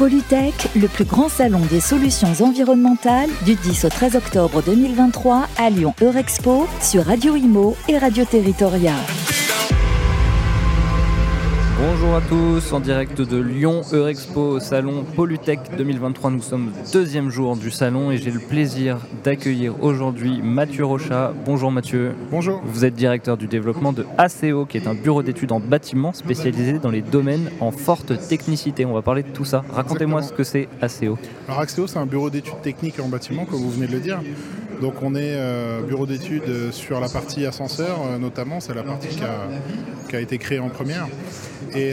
Pollutec, le plus grand salon des solutions environnementales du 10 au 13 octobre 2023 à Lyon Eurexpo sur Radio Imo et Radio Territoria. Bonjour à tous, en direct de Lyon Eurexpo au salon Pollutec 2023. Nous sommes deuxième jour du salon et j'ai le plaisir d'accueillir aujourd'hui Mathieu Rocha. Bonjour Mathieu. Bonjour. Vous êtes directeur du développement de ACCEO, qui est un bureau d'études en bâtiment spécialisé dans les domaines en forte technicité. On va parler de tout ça. Racontez-moi ce que c'est ACCEO. Alors ACCEO, c'est un bureau d'études techniques en bâtiment, comme vous venez de le dire. Donc on est bureau d'études sur la partie ascenseur, notamment, c'est la partie qui a été créée en première. Et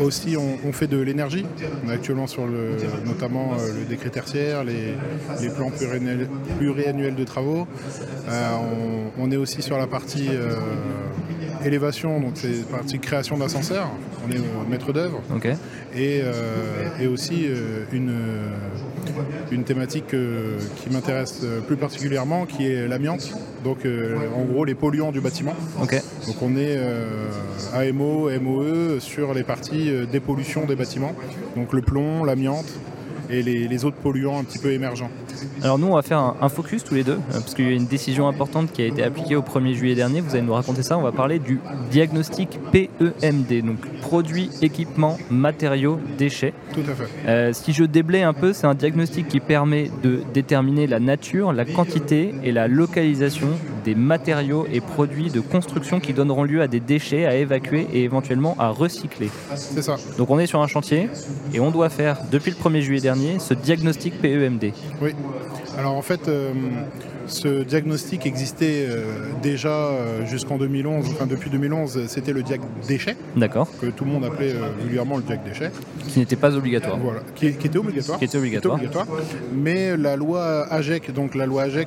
aussi, on fait de l'énergie. On est actuellement sur notamment le décret tertiaire, les plans pluriannuels de travaux. On est aussi sur la partie élévation, donc c'est la partie création d'ascenseurs. On est maître d'œuvre. Okay. Et aussi une thématique qui m'intéresse plus particulièrement, qui est l'amiante. Donc en gros les polluants du bâtiment. Okay. Donc on est AMO, MOE sur les parties dépollution des bâtiments. Donc le plomb, l'amiante et les autres polluants un petit peu émergents. Alors nous on va faire un focus tous les deux, parce qu'il y a une décision importante qui a été appliquée au 1er juillet dernier, vous allez nous raconter ça. On va parler du diagnostic PEMD, donc produits, équipements, matériaux, déchets. Tout à fait. Si je déblaye un peu, c'est un diagnostic qui permet de déterminer la nature, la quantité et la localisation des matériaux et produits de construction qui donneront lieu à des déchets à évacuer et éventuellement à recycler. C'est ça. Donc on est sur un chantier et on doit faire, depuis le 1er juillet dernier, ce diagnostic PEMD. Oui. Alors en fait, ce diagnostic existait déjà jusqu'en 2011, enfin depuis 2011, c'était le DIAC déchet. D'accord. Que tout le monde appelait vulgairement le DIAC déchet. Qui n'était pas obligatoire. Voilà, qui était obligatoire. Mais la loi AGEC,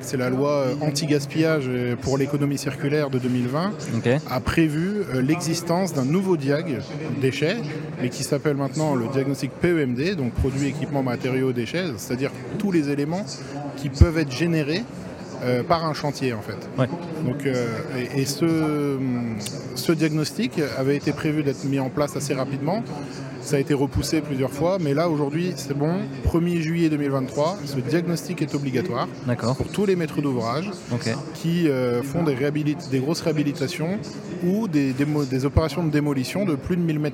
c'est la loi anti-gaspillage pour l'économie circulaire de 2020, okay, a prévu l'existence d'un nouveau DIAG déchet, mais qui s'appelle maintenant le diagnostic PEMD, donc produits, équipements, matériaux, déchets, c'est-à-dire tous les éléments qui peuvent être générés par un chantier en fait. Ouais. Donc, ce diagnostic avait été prévu d'être mis en place assez rapidement. Ça a été repoussé plusieurs fois, mais là aujourd'hui c'est bon, 1er juillet 2023, ce diagnostic est obligatoire. D'accord. Pour tous les maîtres d'ouvrage, okay, qui font des grosses réhabilitations ou des opérations de démolition de plus de 1000 m².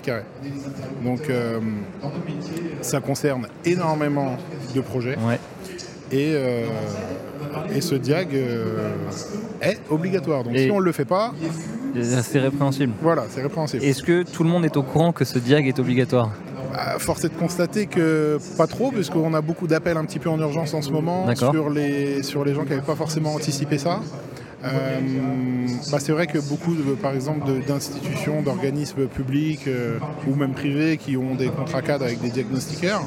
Donc ça concerne énormément de projets. Ouais. Et ce diag est obligatoire. Donc et si on ne le fait pas... C'est répréhensible. Voilà, c'est répréhensible. Est-ce que tout le monde est au courant que ce diag est obligatoire ? Force est de constater que pas trop, puisqu'on a beaucoup d'appels un petit peu en urgence en ce moment. D'accord. Sur les gens qui n'avaient pas forcément anticipé ça. C'est vrai que beaucoup, par exemple, d'institutions, d'organismes publics ou même privés qui ont des contrats cadres avec des diagnostiqueurs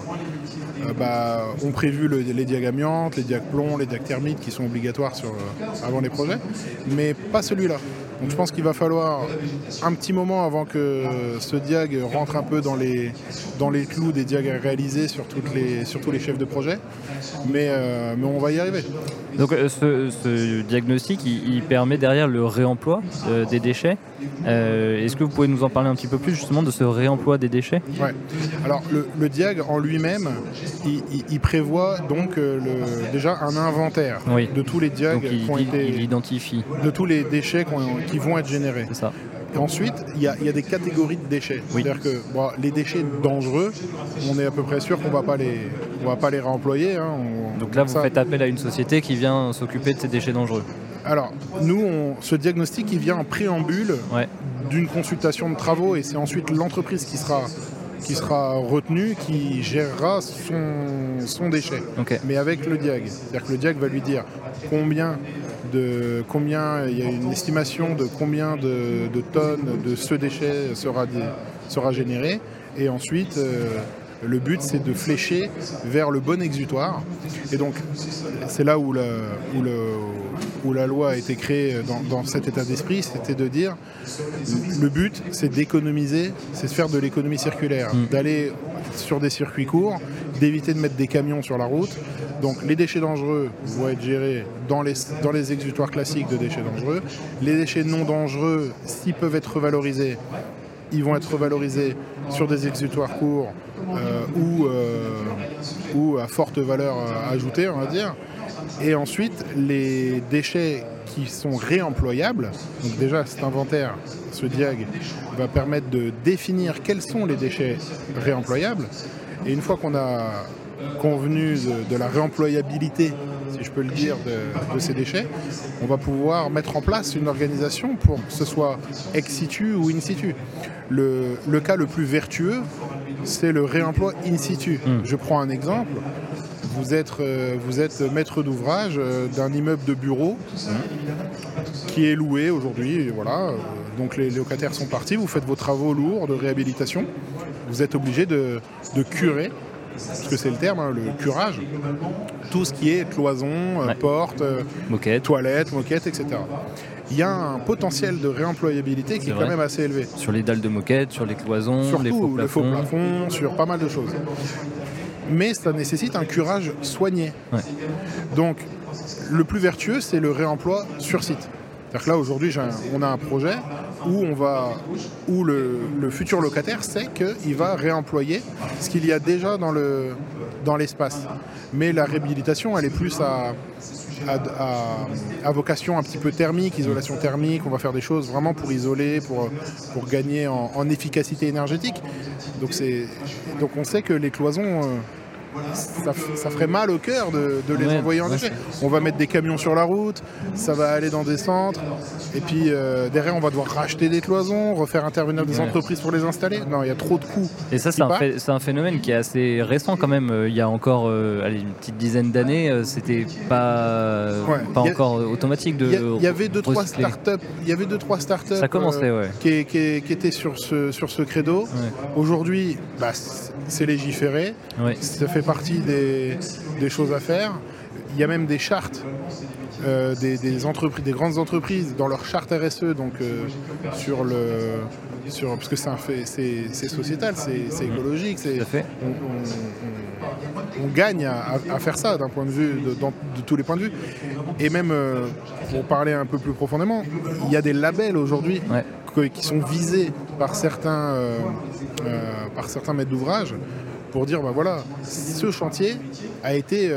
ont prévu les diag amiantes, les diag plomb, les diag thermites qui sont obligatoires avant les projets, mais pas celui-là. Donc je pense qu'il va falloir un petit moment avant que ce diag rentre un peu dans les clous des diags réalisés sur tous les chefs de projet, mais on va y arriver. Donc ce diagnostic, il permet derrière le réemploi des déchets. Est-ce que vous pouvez nous en parler un petit peu plus justement de ce réemploi des déchets ? Ouais. Alors le diag en lui-même, il prévoit donc déjà un inventaire, oui, de tous les diags qui ont été... Il identifie. De tous les déchets qui vont être générés. C'est ça. Et ensuite, il y a des catégories de déchets. Oui. C'est-à-dire que les déchets dangereux, on est à peu près sûr qu'on ne va pas les réemployer. Hein. Donc là, vous faites appel à une société qui vient s'occuper de ces déchets dangereux. Alors, nous, ce diagnostic, il vient en préambule, ouais, d'une consultation de travaux, et c'est ensuite l'entreprise qui sera retenu, qui gérera son déchet, okay, mais avec le diag. C'est-à-dire que le diag va lui dire combien il y a une estimation de combien de tonnes de ce déchet sera généré, et ensuite le but c'est de flécher vers le bon exutoire. Et donc c'est là où la loi a été créée dans cet état d'esprit, c'était de dire le but c'est d'économiser, c'est de faire de l'économie circulaire, d'aller sur des circuits courts, d'éviter de mettre des camions sur la route. Donc les déchets dangereux vont être gérés dans les exutoires classiques de déchets dangereux. Les déchets non dangereux, s'ils peuvent être revalorisés, ils vont être revalorisés sur des exutoires courts ou à forte valeur ajoutée, on va dire. Et ensuite, les déchets qui sont réemployables, donc déjà cet inventaire, ce diag, va permettre de définir quels sont les déchets réemployables. Et une fois qu'on a convenu de la réemployabilité, si je peux le dire, de ces déchets, on va pouvoir mettre en place une organisation pour que ce soit ex situ ou in situ. Le cas le plus vertueux, c'est le réemploi in situ. Je prends un exemple. Vous êtes maître d'ouvrage d'un immeuble de bureau qui est loué aujourd'hui. Voilà. Donc les locataires sont partis, vous faites vos travaux lourds de réhabilitation. Vous êtes obligé de curer, parce que c'est le terme, hein, le curage, tout ce qui est cloison, porte, toilette, moquette, etc. Il y a un potentiel de réemployabilité qui est quand même assez élevé. Sur les dalles de moquette, sur les cloisons, sur les faux plafonds. Le faux plafond, sur pas mal de choses. Mais ça nécessite un curage soigné. Ouais. Donc, le plus vertueux, c'est le réemploi sur site. C'est-à-dire que là, aujourd'hui, on a un projet où le futur locataire sait qu'il va réemployer ce qu'il y a déjà dans l'espace. Mais la réhabilitation, elle est plus à vocation un petit peu thermique, isolation thermique. On va faire des choses vraiment pour isoler, pour gagner en efficacité énergétique. Donc on sait que les cloisons, ça ferait mal au cœur de les envoyer en déchets. On va mettre des camions sur la route, ça va aller dans des centres, et puis derrière on va devoir racheter des cloisons, refaire intervenir des entreprises pour les installer. Non, il y a trop de coûts. Et ça, c'est un phénomène qui est assez récent quand même. Il y a encore une petite dizaine d'années, c'était pas encore automatique de recycler. Il y avait 2-3 startups qui étaient sur ce credo. Aujourd'hui, c'est légiféré, ça fait partie des choses à faire. Il y a même des chartes, des grandes entreprises dans leur charte RSE, donc parce que c'est sociétal, c'est écologique, on gagne à faire ça d'un point de vue, de tous les points de vue. Et même pour parler un peu plus profondément, il y a des labels aujourd'hui qui sont visés par certains maîtres d'ouvrage, pour dire ce chantier a été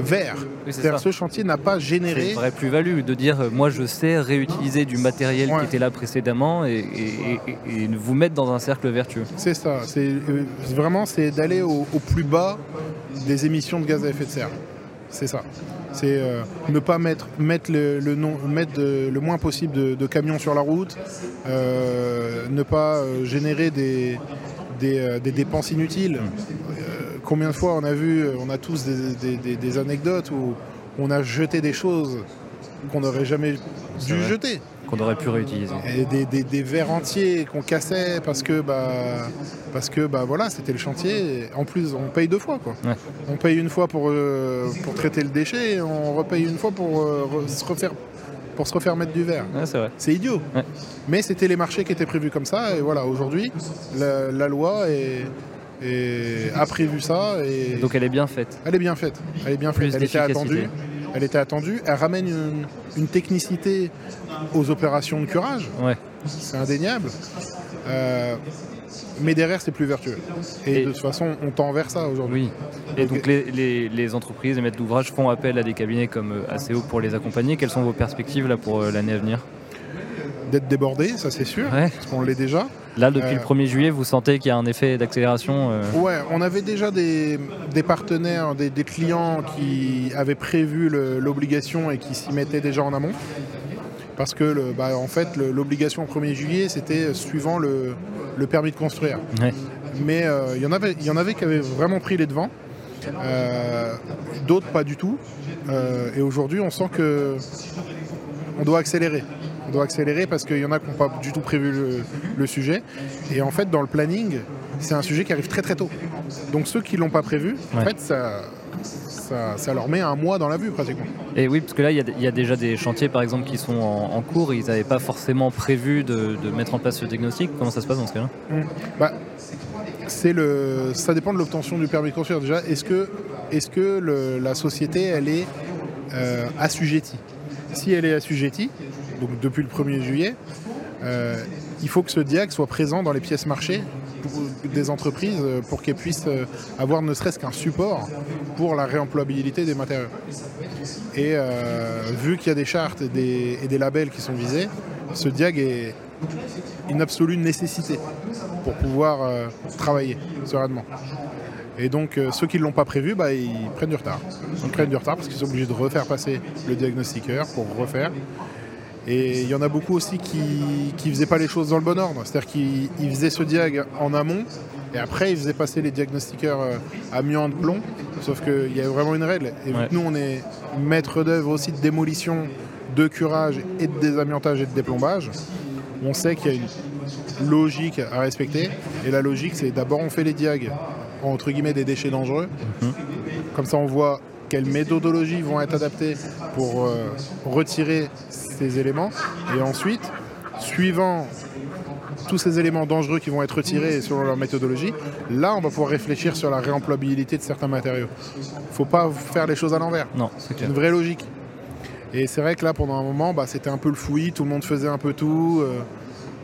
vert. Oui, c'est-à-dire ce chantier n'a pas généré... C'est une vraie plus-value de dire moi je sais réutiliser du matériel qui était là précédemment et vous mettre dans un cercle vertueux. C'est ça, c'est d'aller au plus bas des émissions de gaz à effet de serre. C'est ça. C'est ne pas mettre le moins possible de camions sur la route, ne pas générer des dépenses inutiles. Combien de fois on a tous des anecdotes où on a jeté des choses qu'on n'aurait jamais dû jeter, qu'on aurait pu réutiliser. Et des verres entiers qu'on cassait parce que c'était le chantier. En plus, on paye 2 fois. On paye une fois pour traiter le déchet, et on repaye une fois pour se refaire mettre du verre. Ouais, c'est vrai. C'est idiot. Ouais. Mais c'était les marchés qui étaient prévus comme ça. Et voilà, aujourd'hui, la loi a prévu ça. Et donc elle est bien faite. Elle était attendue. Elle ramène une technicité aux opérations de curage. Ouais. C'est indéniable. Mais derrière, c'est plus vertueux. Et de toute façon, on tend vers ça aujourd'hui. Oui. Et donc les entreprises, les maîtres d'ouvrage font appel à des cabinets comme ACCEO pour les accompagner. Quelles sont vos perspectives là, pour l'année à venir ? D'être débordé, ça c'est sûr, parce qu'on l'est déjà. Là, depuis le 1er juillet, vous sentez qu'il y a un effet d'accélération on avait déjà des partenaires, des clients qui avaient prévu l'obligation et qui s'y mettaient déjà en amont. Parce que l'obligation au 1er juillet, c'était suivant le permis de construire. Ouais. Mais il y en avait qui avaient vraiment pris les devants, d'autres pas du tout. Et aujourd'hui, on sent qu'on doit accélérer. On doit accélérer parce qu'il y en a qui n'ont pas du tout prévu le sujet. Et en fait, dans le planning, c'est un sujet qui arrive très très tôt. Donc ceux qui ne l'ont pas prévu, en fait, ça leur met un mois dans la vue pratiquement. Et oui, parce que là, il y a déjà des chantiers, par exemple, qui sont en cours. Ils n'avaient pas forcément prévu de mettre en place ce diagnostic. Comment ça se passe dans ce cas-là ? Ça dépend de l'obtention du permis de construire. Déjà, est-ce que la société, elle est assujettie ? Si elle est assujettie, donc depuis le 1er juillet, il faut que ce DIAC soit présent dans les pièces marchés des entreprises pour qu'elles puissent avoir ne serait-ce qu'un support pour la réemployabilité des matériaux. Et vu qu'il y a des chartes et des labels qui sont visés, ce DIAC est une absolue nécessité pour pouvoir travailler sereinement. Et donc ceux qui ne l'ont pas prévu, ils prennent du retard. Ils prennent du retard parce qu'ils sont obligés de refaire passer le diagnostiqueur pour refaire. Et il y en a beaucoup aussi qui ne faisaient pas les choses dans le bon ordre. C'est-à-dire qu'ils faisaient ce diag en amont et après ils faisaient passer les diagnostiqueurs amiant de plomb. Sauf qu'il y a vraiment une règle. Et ouais. Nous on est maître d'œuvre aussi de démolition, de curage et de désamiantage et de déplombage. On sait qu'il y a une logique à respecter. Et la logique c'est d'abord on fait les diags entre guillemets des déchets dangereux. Comme ça on voit quelles méthodologies vont être adaptées pour retirer ces éléments. Et ensuite, suivant tous ces éléments dangereux qui vont être retirés selon leur méthodologie, là on va pouvoir réfléchir sur la réemployabilité de certains matériaux. Il ne faut pas faire les choses à l'envers. Non, c'est clair. Une vraie logique. Et c'est vrai que là pendant un moment, c'était un peu le fouillis, tout le monde faisait un peu tout.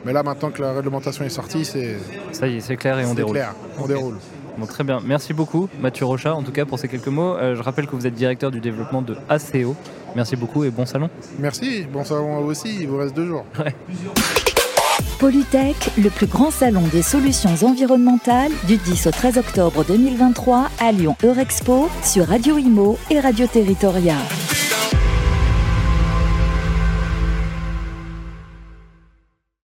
Mais là maintenant que la réglementation est sortie, c'est... Ça y est, c'est clair et on déroule. Clair, on déroule. Bon, très bien, merci beaucoup Mathieu Rocha en tout cas pour ces quelques mots. Je rappelle que vous êtes directeur du développement de ACCEO. Merci beaucoup et bon salon. Merci, bon salon à vous aussi, il vous reste 2 jours. Ouais. Pollutec, le plus grand salon des solutions environnementales du 10 au 13 octobre 2023 à Lyon Eurexpo sur Radio Imo et Radio Territoria.